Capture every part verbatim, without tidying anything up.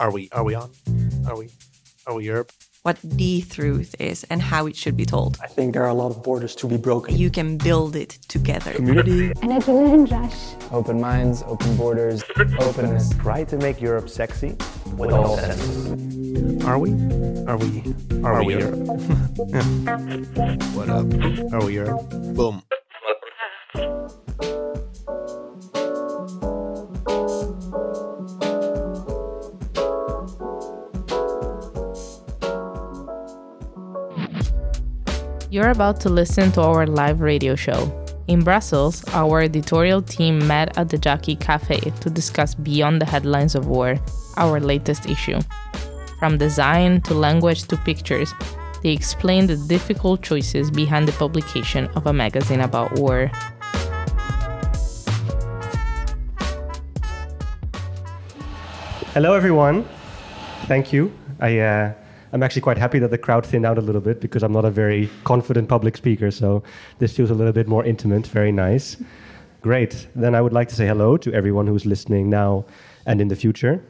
Are we, are we on? Are we, are we Europe? What the truth is and how it should be told. I think there are a lot of borders to be broken. You can build it together. Community. And it's an rush. Open minds, open borders, openness. Try to make Europe sexy with, with all senses. Are we? Are we? Are, are we, we Europe? Europe? Yeah. What up? Are we Europe? Boom. You're about to listen to our live radio show. In Brussels, our editorial team met at the Jockey Cafe to discuss beyond the headlines of war, our latest issue. From design to language to pictures, they explained the difficult choices behind the publication of a magazine about war. Hello, everyone. Thank you. I. Uh... I'm actually quite happy that the crowd thinned out a little bit because I'm not a very confident public speaker, so this feels a little bit more intimate. Very nice. Great. Then I would like to say hello to everyone who's listening now and in the future.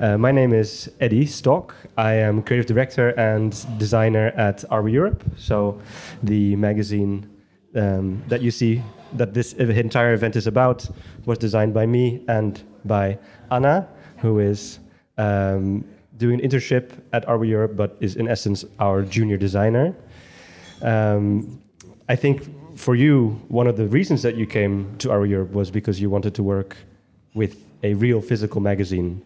Uh, my name is Eddie Stock. I am creative director and designer at Are We Europe, so the magazine um, that you see that this entire event is about was designed by me and by Anna, who is... Um, doing an internship at Are We Europe, but is in essence our junior designer. Um, I think for you, one of the reasons that you came to Are We Europe was because you wanted to work with a real physical magazine.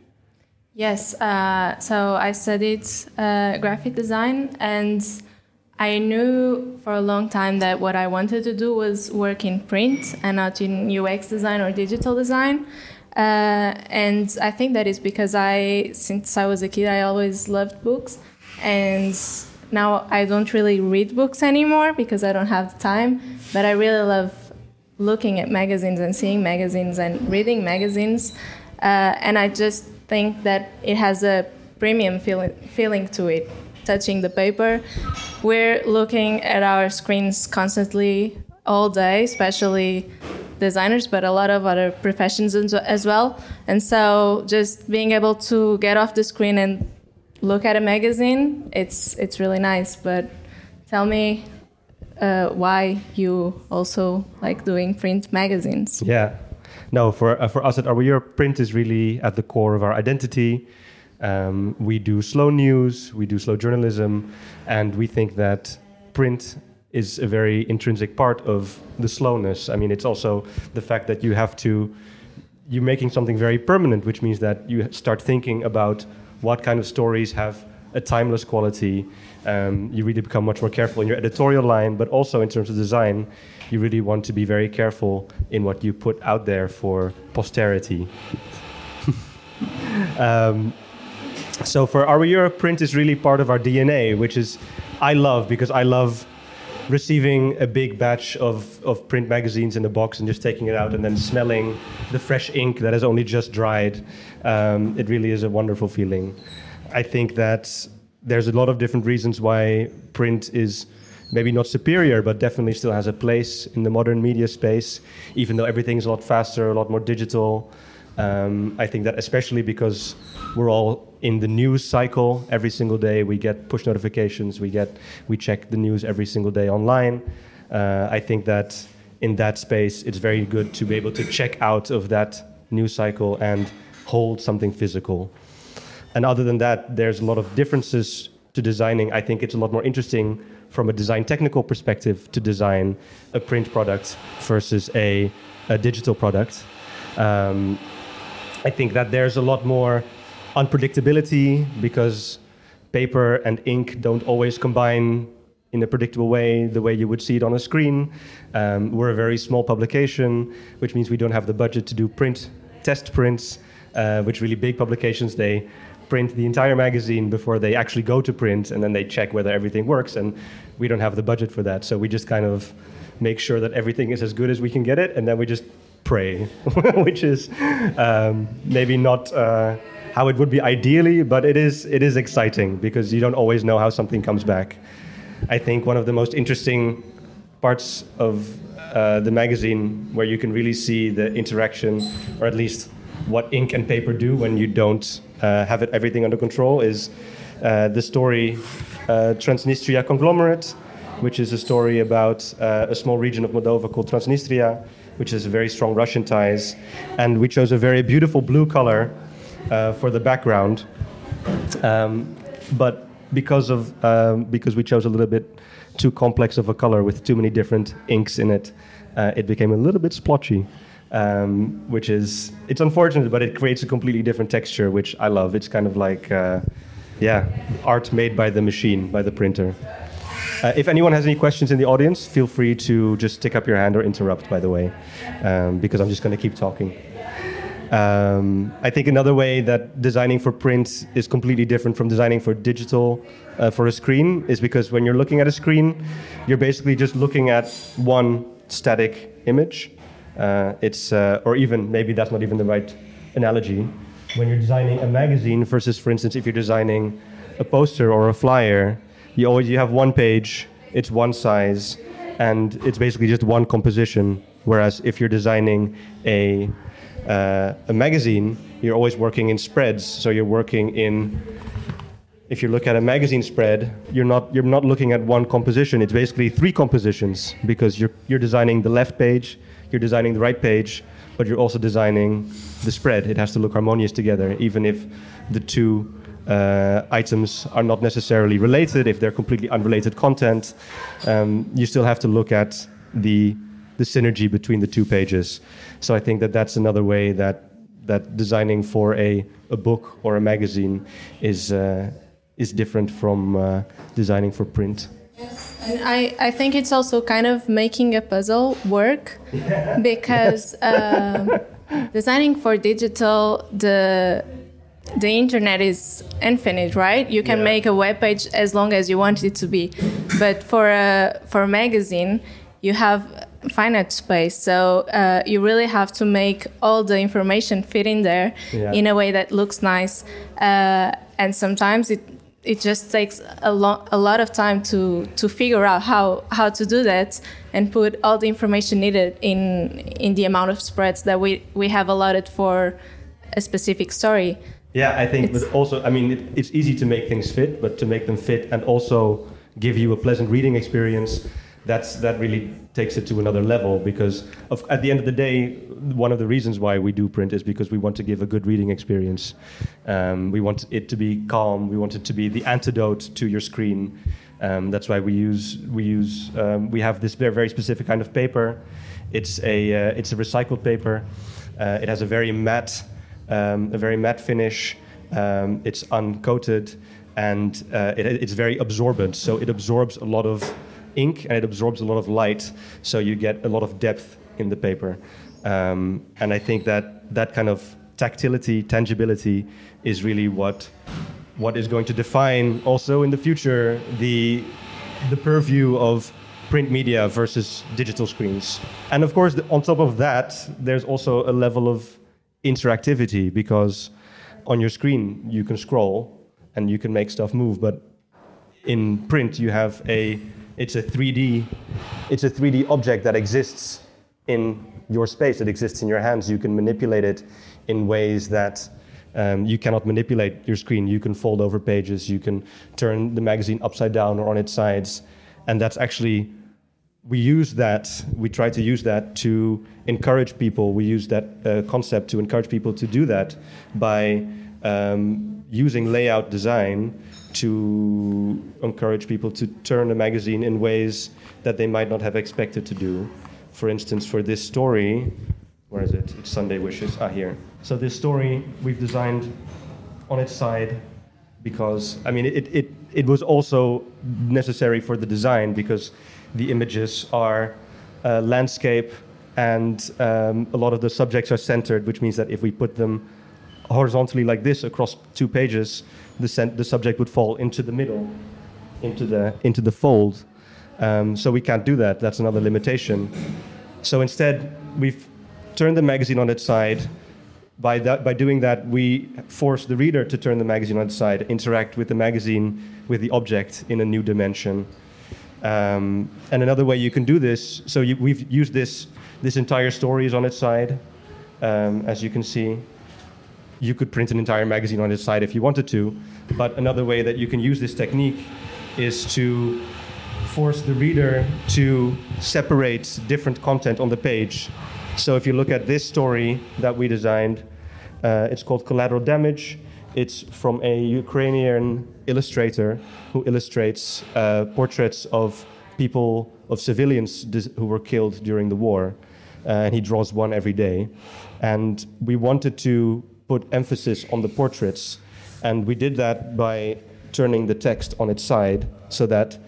Yes, uh, so I studied uh, graphic design, and I knew for a long time that what I wanted to do was work in print and not in U X design or digital design. Uh, and I think that is because I, since I was a kid, I always loved books, and now I don't really read books anymore because I don't have time, but I really love looking at magazines and seeing magazines and reading magazines, uh, and I just think that it has a premium feeling, feeling to it, touching the paper. We're looking at our screens constantly all day, especially designers, but a lot of other professions as well. And so just being able to get off the screen and look at a magazine, it's it's really nice. But tell me uh, why you also like doing print magazines. Yeah. No, for uh, for us at Are We Europe, print is really at the core of our identity. Um, we do slow news, we do slow journalism, and we think that print is a very intrinsic part of the slowness. I mean, it's also the fact that you have to, you're making something very permanent, which means that you start thinking about what kind of stories have a timeless quality. Um, you really become much more careful in your editorial line, but also in terms of design, you really want to be very careful in what you put out there for posterity. um, so for Are We Europe, print is really part of our D N A, which is, I love, because I love receiving a big batch of, of print magazines in a box and just taking it out and then smelling the fresh ink that has only just dried. Um, it really is a wonderful feeling. I think that there's a lot of different reasons why print is maybe not superior, but definitely still has a place in the modern media space, even though everything's a lot faster, a lot more digital. Um, I think that especially because we're all in the news cycle every single day. We get push notifications, we get we check the news every single day online. Uh, I think that in that space, it's very good to be able to check out of that news cycle and hold something physical. And other than that, there's a lot of differences to designing. I think it's a lot more interesting from a design technical perspective to design a print product versus a, a digital product. Um, I think that there's a lot more unpredictability because paper and ink don't always combine in a predictable way, the way you would see it on a screen. Um, we're a very small publication, which means we don't have the budget to do print test prints, uh, which really big publications, they print the entire magazine before they actually go to print, and then they check whether everything works, and we don't have the budget for that. So we just kind of make sure that everything is as good as we can get it, and then we just pray, which is um, maybe not... Uh, how it would be ideally, but it is it is exciting because you don't always know how something comes back. I think one of the most interesting parts of uh, the magazine where you can really see the interaction, or at least what ink and paper do when you don't uh, have it, everything under control is uh, the story uh, Transnistria Conglomerate, which is a story about uh, a small region of Moldova called Transnistria, which has very strong Russian ties. And we chose a very beautiful blue color uh, for the background. Um, but because of um, because we chose a little bit too complex of a color with too many different inks in it, uh, it became a little bit splotchy. Um, which is, it's unfortunate, but it creates a completely different texture, which I love. It's kind of like, uh, yeah, art made by the machine, by the printer. Uh, if anyone has any questions in the audience, feel free to just stick up your hand or interrupt, by the way, um, because I'm just going to keep talking. Um, I think another way that designing for print is completely different from designing for digital, uh, for a screen, is because when you're looking at a screen, you're basically just looking at one static image. Uh, it's uh, or even maybe that's not even the right analogy. When you're designing a magazine versus, for instance, if you're designing a poster or a flyer, you always you have one page, it's one size, and it's basically just one composition. Whereas if you're designing a uh, a magazine, you're always working in spreads. So you're working in. If you look at a magazine spread, you're not you're not looking at one composition. It's basically three compositions because you're you're designing the left page. You're designing the right page, but you're also designing the spread. It has to look harmonious together, even if the two uh, items are not necessarily related, if they're completely unrelated content, um, you still have to look at the the synergy between the two pages. So I think that that's another way that that designing for a, a book or a magazine is uh, is different from uh, designing for print. And I, I think it's also kind of making a puzzle work, yeah. because uh, designing for digital, the the internet is infinite, right? You can yeah. make a web page as long as you want it to be, but for a for a magazine, you have finite space, so uh, you really have to make all the information fit in there yeah. in a way that looks nice, uh, and sometimes it. It just takes a lot, a lot of time to, to figure out how, how to do that and put all the information needed in in the amount of spreads that we, we have allotted for a specific story. Yeah, I think, it's, but also, I mean, it, it's easy to make things fit, but to make them fit and also give you a pleasant reading experience, that's that really takes it to another level because of, at the end of the day, one of the reasons why we do print is because we want to give a good reading experience. Um, we want it to be calm. We want it to be the antidote to your screen. Um, that's why we use we use um, we have this very, very specific kind of paper. It's a uh, it's a recycled paper. Uh, it has a very matte um, a very matte finish. Um, it's uncoated and uh, it, it's very absorbent. So it absorbs a lot of ink and it absorbs a lot of light, so you get a lot of depth in the paper. Um, and I think that that kind of tactility, tangibility is really what what is going to define also in the future the the purview of print media versus digital screens. And of course, on top of that, there's also a level of interactivity because on your screen you can scroll and you can make stuff move, but in print you have a It's a three D, it's a three D object that exists in your space. It exists in your hands. You can manipulate it in ways that um, you cannot manipulate your screen. You can fold over pages. You can turn the magazine upside down or on its sides, and that's actually we use that. We try to use that to encourage people. We use that uh, concept to encourage people to do that by um, using layout design to encourage people to turn a magazine in ways that they might not have expected to do. For instance, for this story, where is it? It's Sunday Wishes, ah, here. So this story we've designed on its side because, I mean, it, it, it was also necessary for the design because the images are uh, landscape and um, a lot of the subjects are centered, which means that if we put them horizontally like this across two pages, the, cent- the subject would fall into the middle, into the into the fold. Um, so we can't do that. That's another limitation. So instead, we've turned the magazine on its side. By that, by doing that, we force the reader to turn the magazine on its side, interact with the magazine, with the object in a new dimension. Um, and another way you can do this. So you, we've used this. This entire story is on its side, um, as you can see. you could print an entire magazine on its side if you wanted to. But another way that you can use this technique is to force the reader to separate different content on the page. So if you look at this story that we designed, uh, it's called Collateral Damage. It's from a Ukrainian illustrator who illustrates uh, portraits of people, of civilians dis- who were killed during the war. Uh, and he draws one every day. And we wanted to put emphasis on the portraits. And we did that by turning the text on its side so that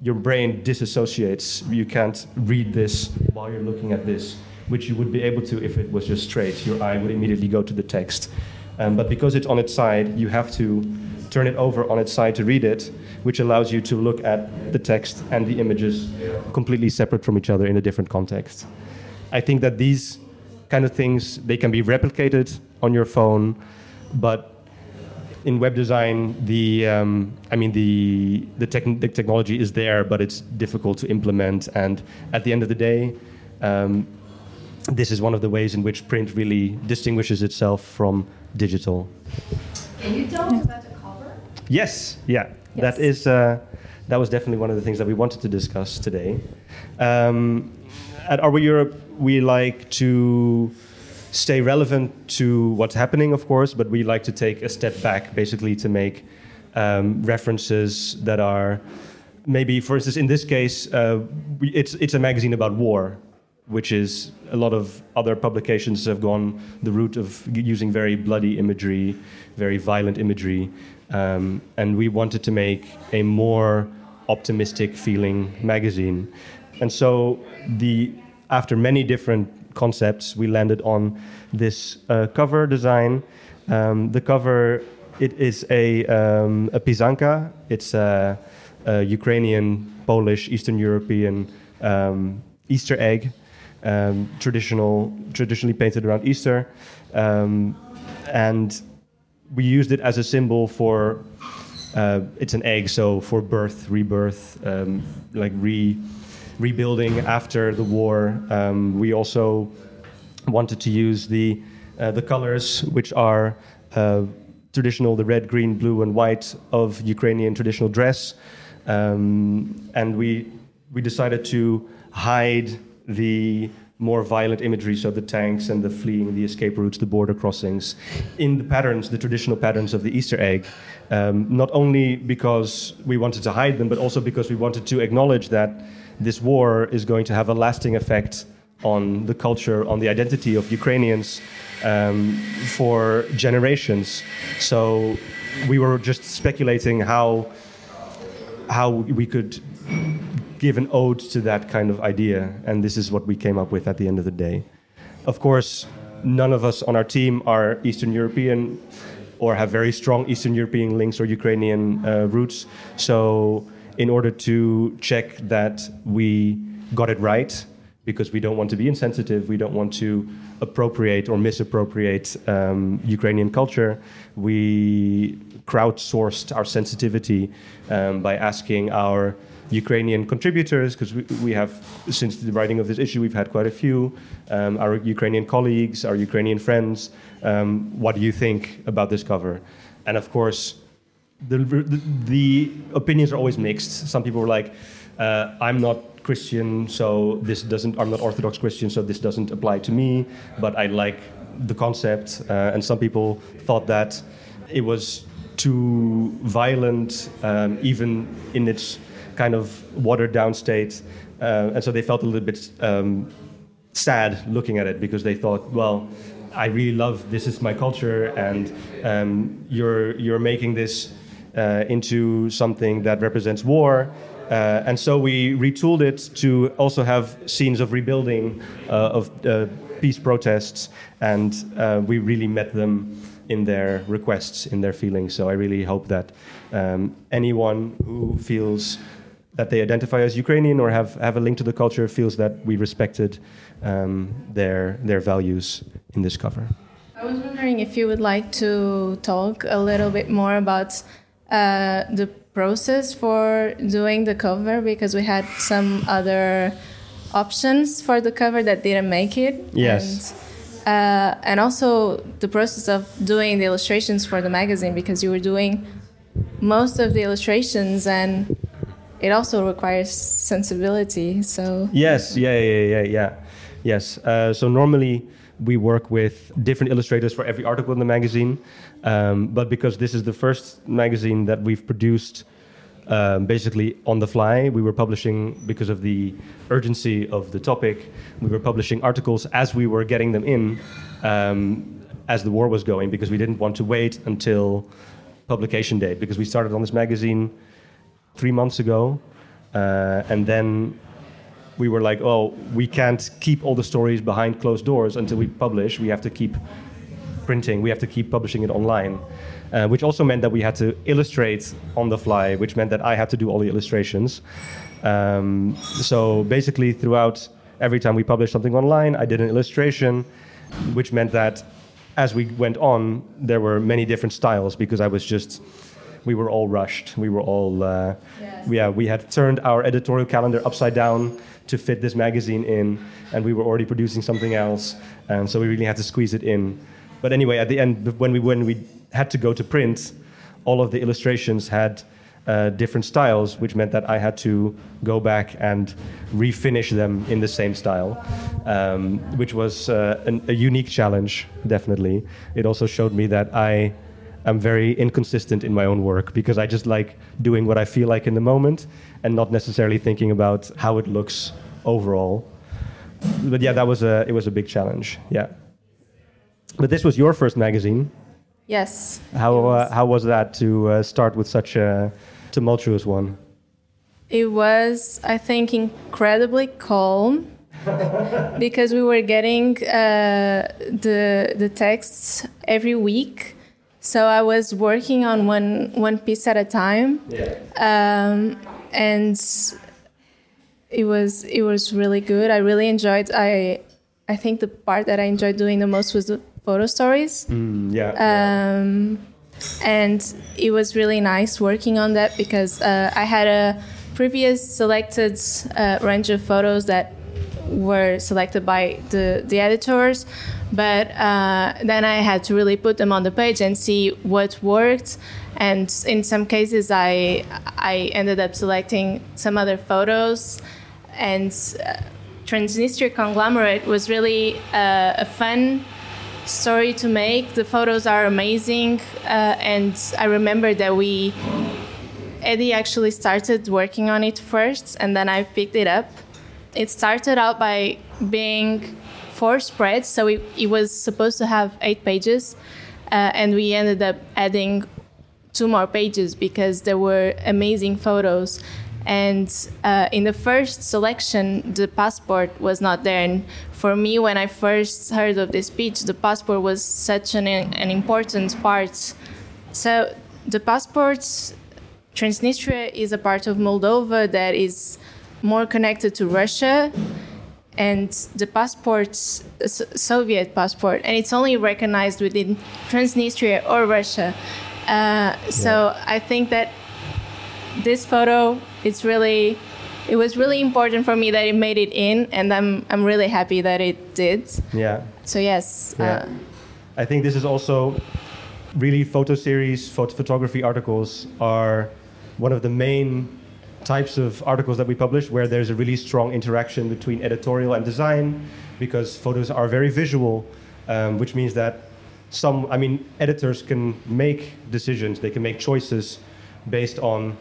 your brain disassociates. You can't read this while you're looking at this, which you would be able to if it was just straight. Your eye would immediately go to the text. Um, but because it's on its side, you have to turn it over on its side to read it, which allows you to look at the text and the images completely separate from each other in a different context. I think that these kind of things, they can be replicated on your phone, but in web design, the um, I mean the the, tech- the technology is there, but it's difficult to implement. And at the end of the day, um, this is one of the ways in which print really distinguishes itself from digital. Can you tell us about the cover? Yes, yeah, yes. that is uh, that was definitely one of the things that we wanted to discuss today. Um, at Are We Europe, we like to stay relevant to what's happening, of course, but we like to take a step back, basically, to make um, references that are maybe, for instance, in this case, uh, we, it's it's a magazine about war, which is a lot of other publications have gone the route of using very bloody imagery, very violent imagery, um, and we wanted to make a more optimistic feeling magazine. And so the after many different concepts, we landed on this uh, cover design. Um, the cover, it is a, um, a pisanka. It's a, a Ukrainian, Polish, Eastern European um, Easter egg, um, traditional, traditionally painted around Easter. Um, and we used it as a symbol for, uh, it's an egg, so for birth, rebirth, um, like re... rebuilding after the war. Um, we also wanted to use the uh, the colors, which are uh, traditional, the red, green, blue, and white of Ukrainian traditional dress. Um, and we we decided to hide the more violent imagery, so the tanks and the fleeing, the escape routes, the border crossings, in the patterns, the traditional patterns of the Easter egg, um, not only because we wanted to hide them, but also because we wanted to acknowledge that this war is going to have a lasting effect on the culture, on the identity of Ukrainians um, for generations. So we were just speculating how how we could give an ode to that kind of idea, and this is what we came up with at the end of the day. Of course, none of us on our team are Eastern European or have very strong Eastern European links or Ukrainian uh, roots, so in order to check that we got it right, because we don't want to be insensitive, we don't want to appropriate or misappropriate um, Ukrainian culture, we crowdsourced our sensitivity um, by asking our Ukrainian contributors, because we, we have, since the writing of this issue, we've had quite a few, um, our Ukrainian colleagues, our Ukrainian friends, um, what do you think about this cover? And of course, The, the, the opinions are always mixed. Some people were like, uh, I'm not Christian, so this doesn't, I'm not Orthodox Christian, so this doesn't apply to me, but I like the concept. Uh, and some people thought that it was too violent, um, even in its kind of watered down state. Uh, and so they felt a little bit um, sad looking at it, because they thought, well, I really love, this is my culture, and um, you're you're making this Uh, into something that represents war. Uh, and so we retooled it to also have scenes of rebuilding, uh, of uh, peace protests, and uh, we really met them in their requests, in their feelings. So I really hope that um, anyone who feels that they identify as Ukrainian or have, have a link to the culture feels that we respected um, their their values in this cover. I was wondering if you would like to talk a little bit more about Uh, the process for doing the cover, because we had some other options for the cover that didn't make it. Yes. Uh, and also the process of doing the illustrations for the magazine, because you were doing most of the illustrations, and it also requires sensibility. So yes, yeah, yeah, yeah, yeah, yes. Uh, so normally we work with different illustrators for every article in the magazine, um, but because this is the first magazine that we've produced um, basically on the fly, we were publishing, because of the urgency of the topic, we were publishing articles as we were getting them in, um, as the war was going, because we didn't want to wait until publication day, because we started on this magazine three months ago, uh, and then we were like, oh, we can't keep all the stories behind closed doors until we publish. We have to keep printing. We have to keep publishing it online, uh, which also meant that we had to illustrate on the fly, which meant that I had to do all the illustrations. Um, so basically throughout, every time we published something online, I did an illustration, which meant that as we went on, there were many different styles, because I was just... We were all rushed. We were all, uh, yes. yeah, we had turned our editorial calendar upside down to fit this magazine in, and we were already producing something else, and so we really had to squeeze it in. But anyway, at the end, when we when we had to go to print, all of the illustrations had uh, different styles, which meant that I had to go back and refinish them in the same style, um, which was uh, an, a unique challenge, definitely. It also showed me that I... I'm very inconsistent in my own work, because I just like doing what I feel like in the moment and not necessarily thinking about how it looks overall. But yeah, that was a it was a big challenge. Yeah. But this was your first magazine. Yes. How was. Uh, how was that to uh, start with such a tumultuous one? It was, I think, incredibly calm. Because we were getting uh, the the texts every week. So I was working on one, one piece at a time, yeah. um, and it was it was really good. I really enjoyed. I I think the part that I enjoyed doing the most was the photo stories. Mm, yeah. Um, yeah. And it was really nice working on that, because uh, I had a previous selected uh, range of photos that were selected by the, the editors, but uh, then I had to really put them on the page and see what worked. And in some cases, I I ended up selecting some other photos. And uh, Transnistria Conglomerate was really uh, a fun story to make. The photos are amazing, uh, and I remember that we Eddie actually started working on it first, and then I picked it up. It started out by being four spreads, so it, it was supposed to have eight pages, uh, and we ended up adding two more pages because there were amazing photos. And uh, in the first selection, the passport was not there. And for me, when I first heard of this speech, the passport was such an, an important part. So the passport, Transnistria is a part of Moldova that is more connected to Russia, and the passport, Soviet passport, and it's only recognized within Transnistria or Russia. Uh, yeah. So I think that this photo, it's really, it was really important for me that it made it in, and I'm I'm really happy that it did. Yeah. So yes. Yeah. Uh, I think this is also really photo series, photo photography articles are one of the main types of articles that we publish where there's a really strong interaction between editorial and design, because photos are very visual, um, which means that some, I mean, editors can make decisions, they can make choices based on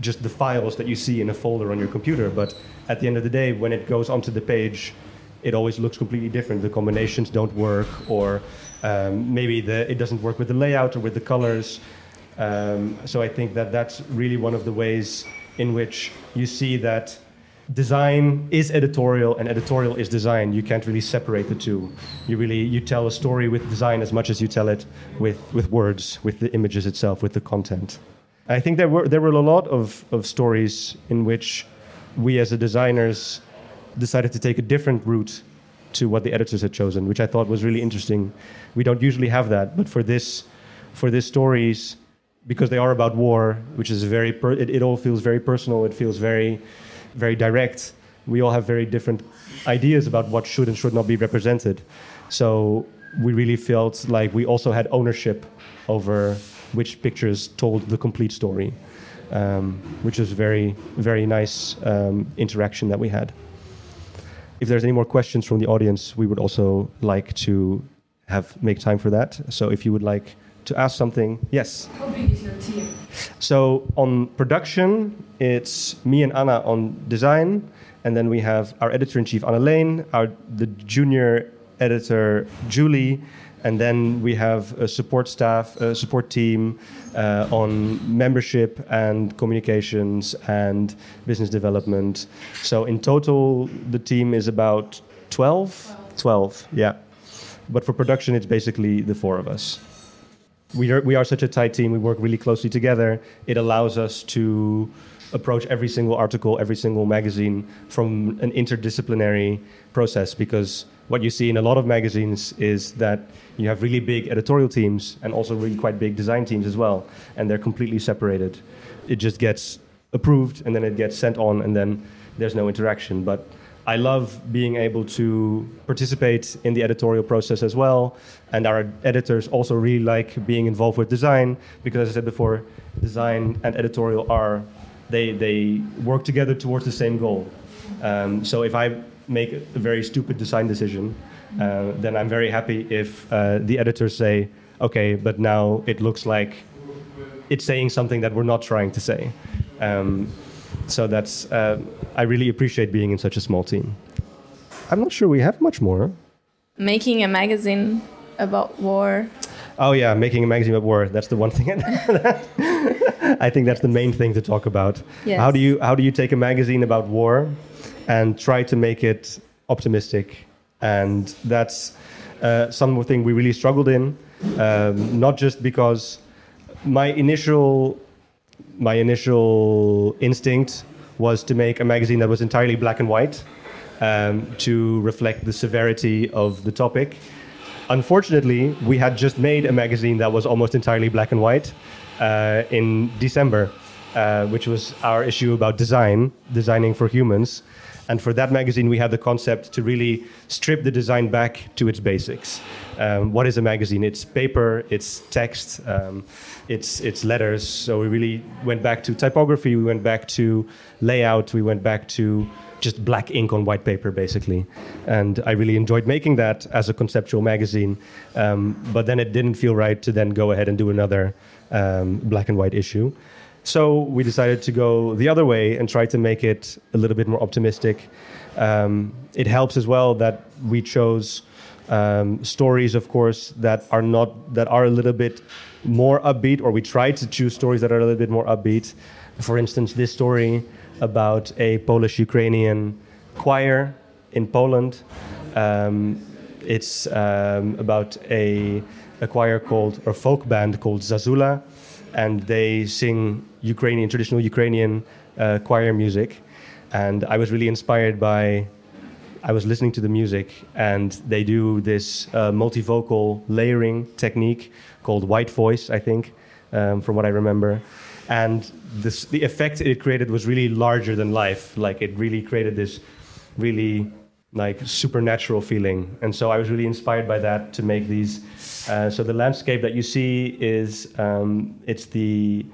just the files that you see in a folder on your computer, but at the end of the day, when it goes onto the page, it always looks completely different. The combinations don't work, or um, maybe the, it doesn't work with the layout or with the colors. Um, so I think that that's really one of the ways in which you see that design is editorial and editorial is design. You can't really separate the two. You really, you tell a story with design as much as you tell it with, with words, with the images itself, with the content. I think there were there were a lot of, of stories in which we as a designers decided to take a different route to what the editors had chosen, which I thought was really interesting. We don't usually have that, but for this, for this stories, because they are about war, which is very, per- it, it all feels very personal, it feels very, very direct. We all have very different ideas about what should and should not be represented. So we really felt like we also had ownership over which pictures told the complete story, um, which was very, very nice um, interaction that we had. If there's any more questions from the audience, we would also like to have make time for that. So if you would like to ask something, yes? How big is your team? So on production, it's me and Anna on design, and then we have our editor-in-chief, Anna Lane, our the junior editor, Julie, and then we have a support staff, a support team uh, on membership and communications and business development. So in total, the team is about twelve, twelve, yeah. But for production, it's basically the four of us. We are, we are such a tight team. We work really closely together. It allows us to approach every single article, every single magazine from an interdisciplinary process, because what you see in a lot of magazines is that you have really big editorial teams and also really quite big design teams as well, and they're completely separated. It just gets approved, and then it gets sent on, and then there's no interaction. But I love being able to participate in the editorial process as well, and our editors also really like being involved with design, because as I said before, design and editorial are, they they work together towards the same goal. Um, so if I make a very stupid design decision, uh, then I'm very happy if uh, the editors say, okay, but now it looks like it's saying something that we're not trying to say. Um, so that's, uh, I really appreciate being in such a small team. I'm not sure we have much more. Making a magazine about war. Oh yeah, making a magazine about war. That's the one thing. I think that's the main thing to talk about. Yes. How do you how do you take a magazine about war and try to make it optimistic? And that's uh, something we really struggled in. Um, not just because my initial my initial instinct was to make a magazine that was entirely black and white um, to reflect the severity of the topic. Unfortunately, we had just made a magazine that was almost entirely black and white uh, in December, uh, which was our issue about design, designing for humans. And for that magazine, we had the concept to really strip the design back to its basics. Um, what is a magazine? It's paper, it's text, um, it's it's letters. So we really went back to typography, we went back to layout, we went back to just black ink on white paper, basically. And I really enjoyed making that as a conceptual magazine. Um, but then it didn't feel right to then go ahead and do another um, black and white issue. So we decided to go the other way and try to make it a little bit more optimistic. Um, it helps as well that we chose um, stories, of course, that are not that are a little bit more upbeat, or we tried to choose stories that are a little bit more upbeat. For instance, this story about a Polish-Ukrainian choir in Poland. Um, it's um, about a, a choir called, or folk band called Zazula, and they sing Ukrainian, traditional Ukrainian uh, choir music. And I was really inspired by, I was listening to the music, and they do this uh, multivocal layering technique called white voice, I think, um, from what I remember. And this, the effect it created was really larger than life. Like, it really created this really like supernatural feeling. And so I was really inspired by that to make these. Uh, so the landscape that you see is, um, it's the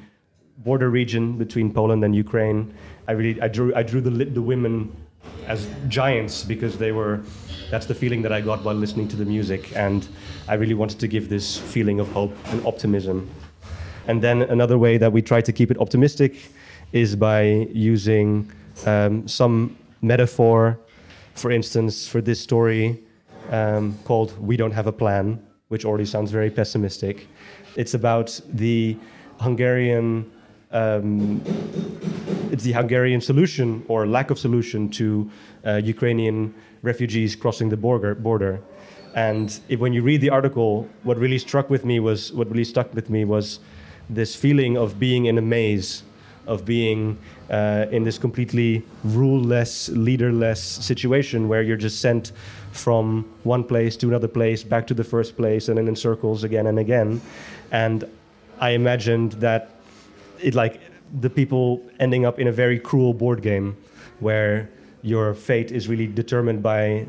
border region between Poland and Ukraine. I really, I drew, I drew the, the women as giants, because they were, that's the feeling that I got while listening to the music. And I really wanted to give this feeling of hope and optimism. And then another way that we try to keep it optimistic is by using um, some metaphor. For instance, for this story um, called We Don't Have a Plan, which already sounds very pessimistic. It's about the Hungarian, um, it's the Hungarian solution or lack of solution to uh, Ukrainian refugees crossing the border. border. And if, when you read the article, what really struck with me was what really stuck with me was this feeling of being in a maze, of being uh, in this completely ruleless, leaderless situation where you're just sent from one place to another place, back to the first place, and then in circles again and again. And I imagined that it, like, the people ending up in a very cruel board game where your fate is really determined by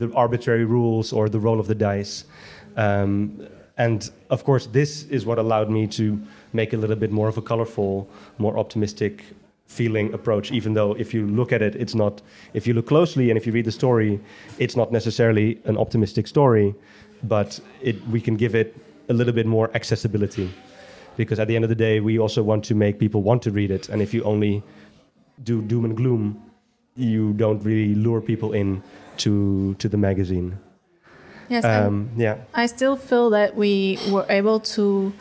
the arbitrary rules or the roll of the dice. Um, and of course, this is what allowed me to make a little bit more of a colorful, more optimistic feeling approach, even though if you look at it, it's not, if you look closely and if you read the story, it's not necessarily an optimistic story, but it, we can give it a little bit more accessibility. Because at the end of the day, we also want to make people want to read it. And if you only do doom and gloom, you don't really lure people in to to the magazine. Yes, um, yeah. I still feel that we were able to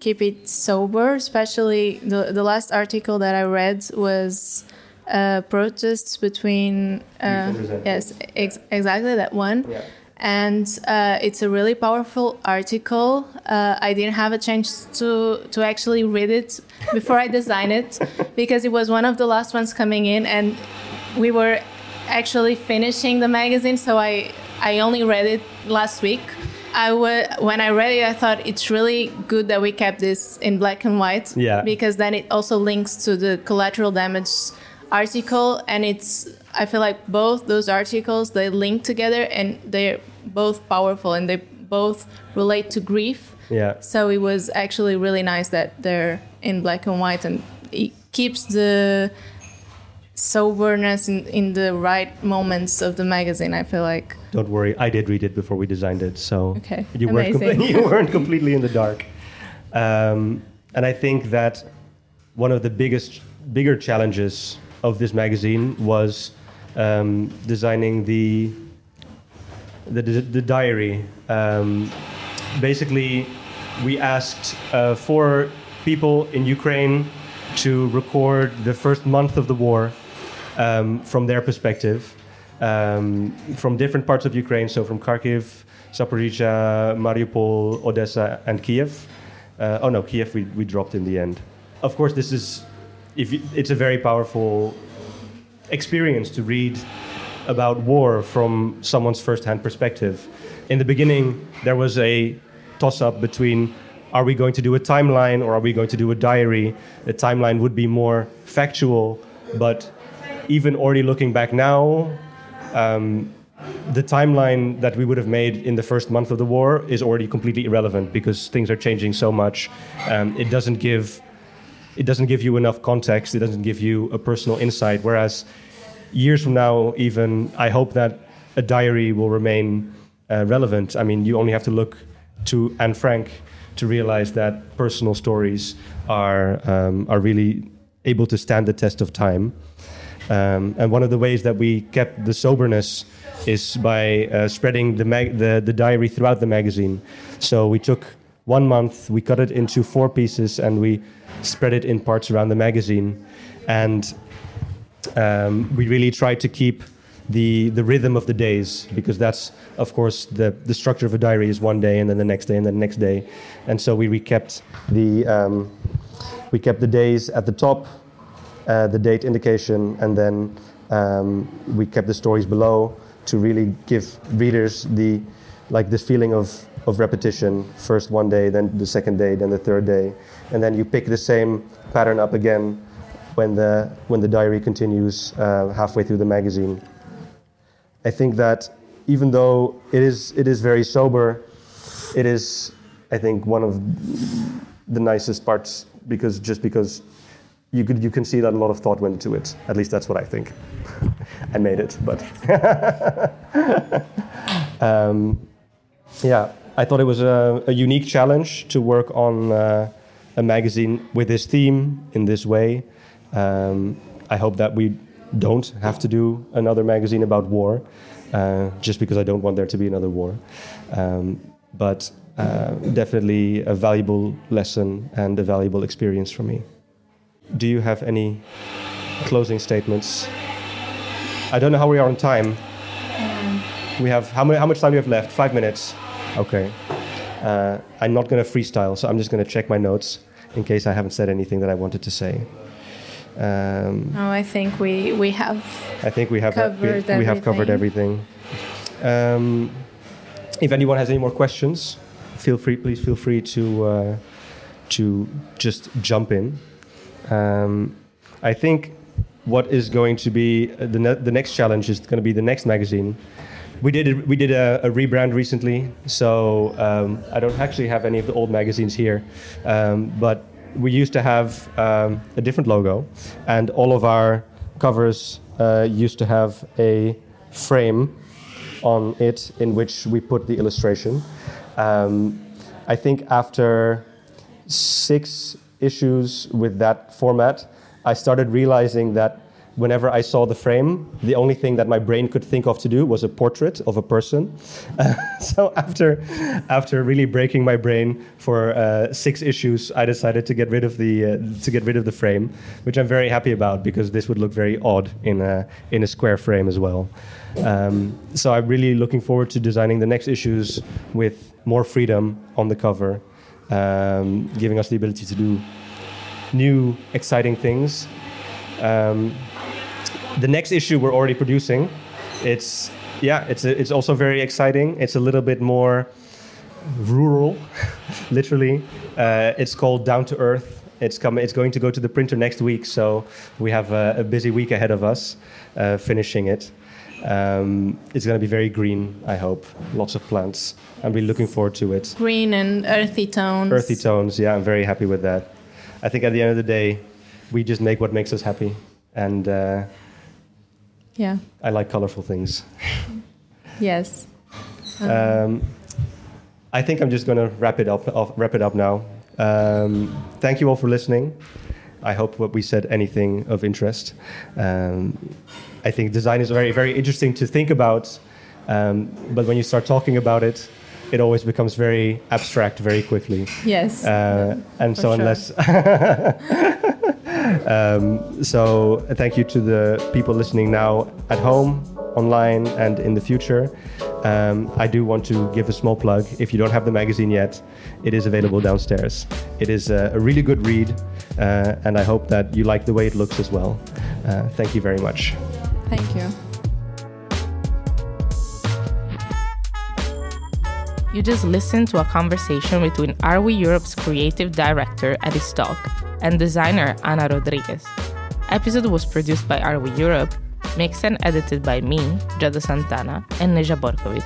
keep it sober, especially the, the last article that I read was uh, protests between... Uh, yes, ex- exactly, that one. Yeah. And uh, it's a really powerful article. Uh, I didn't have a chance to, to actually read it before I designed it, because it was one of the last ones coming in, and we were actually finishing the magazine, so I, I only read it last week. I w- when I read it, I thought it's really good that we kept this in black and white, yeah. because then it also links to the Collateral Damage article, and it's, I feel like both those articles, they link together, and they're both powerful, and they both relate to grief. Yeah. So it was actually really nice that they're in black and white, and it keeps the soberness in, in the right moments of the magazine, I feel like. Don't worry, I did read it before we designed it, so okay. you, weren't com- you weren't completely in the dark. Um, and I think that one of the biggest, bigger challenges of this magazine was um, designing the the, the, the diary. Um, basically, we asked uh, four people in Ukraine to record the first month of the war um, from their perspective, um, from different parts of Ukraine, so from Kharkiv, Zaporizhzhia, Mariupol, Odessa, and Kiev. Uh, oh no, Kiev we, we dropped in the end. Of course, this is... If you, it's a very powerful experience to read about war from someone's first-hand perspective. In the beginning, there was a toss-up between, are we going to do a timeline or are we going to do a diary? The timeline would be more factual, but even already looking back now, um, the timeline that we would have made in the first month of the war is already completely irrelevant because things are changing so much. Um, it doesn't give... It doesn't give you enough context. It doesn't give you a personal insight. Whereas years from now, even, I hope that a diary will remain uh, relevant. I mean, you only have to look to Anne Frank to realize that personal stories are um, are really able to stand the test of time. Um, and one of the ways that we kept the soberness is by uh, spreading the, mag- the the diary throughout the magazine. So we took one month, we cut it into four pieces, and we spread it in parts around the magazine, and um, we really tried to keep the the rhythm of the days, because that's, of course, the the structure of a diary is one day and then the next day and then the next day, and so we, we kept the um, we kept the days at the top, uh, the date indication, and then um, we kept the stories below to really give readers the like this feeling of of repetition, first one day, then the second day, then the third day, and then you pick the same pattern up again when the when the diary continues uh, halfway through the magazine. I think that even though it is it is very sober, it is, I think, one of the nicest parts, because just because you could you can see that a lot of thought went into it. At least that's what I think. I made it, but um, yeah. I thought it was a, a unique challenge to work on uh, a magazine with this theme in this way. Um, I hope that we don't have to do another magazine about war, uh, just because I don't want there to be another war. Um, but uh, definitely a valuable lesson and a valuable experience for me. Do you have any closing statements? I don't know how we are on time. We have how, many, how much time do we have left? Five minutes. Okay. Uh, I'm not going to freestyle, so I'm just going to check my notes in case I haven't said anything that I wanted to say. Um, oh, I think we, we have I think we have covered, we, everything. We have covered everything. Um, if anyone has any more questions, feel free. Please feel free to uh, to just jump in. Um, I think what is going to be the ne- the next challenge is going to be the next magazine. We did we did a, a rebrand recently, so um, I don't actually have any of the old magazines here, um, but we used to have um, a different logo, and all of our covers uh, used to have a frame on it in which we put the illustration. Um, I think after six issues with that format, I started realizing that whenever I saw the frame, the only thing that my brain could think of to do was a portrait of a person. Uh, so after after really breaking my brain for uh, six issues, I decided to get rid of the uh, to get rid of the frame, which I'm very happy about because this would look very odd in a in a square frame as well. Um, so I'm really looking forward to designing the next issues with more freedom on the cover, um, giving us the ability to do new exciting things. Um, The next issue we're already producing, it's yeah, it's a, it's also very exciting. It's a little bit more rural, literally. Uh, it's called Down to Earth. It's coming. It's going to go to the printer next week, so we have a, a busy week ahead of us, uh, finishing it. Um, it's going to be very green, I hope. Lots of plants. I'm really looking forward to it. Green and earthy tones. Earthy tones. Yeah, I'm very happy with that. I think at the end of the day, we just make what makes us happy, and. Uh, Yeah. I like colorful things. Yes. Um, um, I think I'm just going to wrap it up. I'll wrap it up now. Um, thank you all for listening. I hope what we said anything of interest. Um, I think design is very, very interesting to think about, um, but when you start talking about it, it always becomes very abstract very quickly. Yes. Uh, and so sure. unless. Um, so thank you to the people listening now at home, online, and in the future. Um, I do want to give a small plug. If you don't have the magazine yet, it is available downstairs. It is a, a really good read, uh, and I hope that you like the way it looks as well. Uh, thank you very much. Thank you. You just listened to a conversation between Are We Europe's creative director, Eddie Stock, and designer Ana Rodriguez. Episode was produced by Are We Europe, mixed and edited by me, Jada Santana, and Neja Borkovic.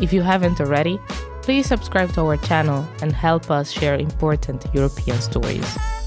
If you haven't already, please subscribe to our channel and help us share important European stories.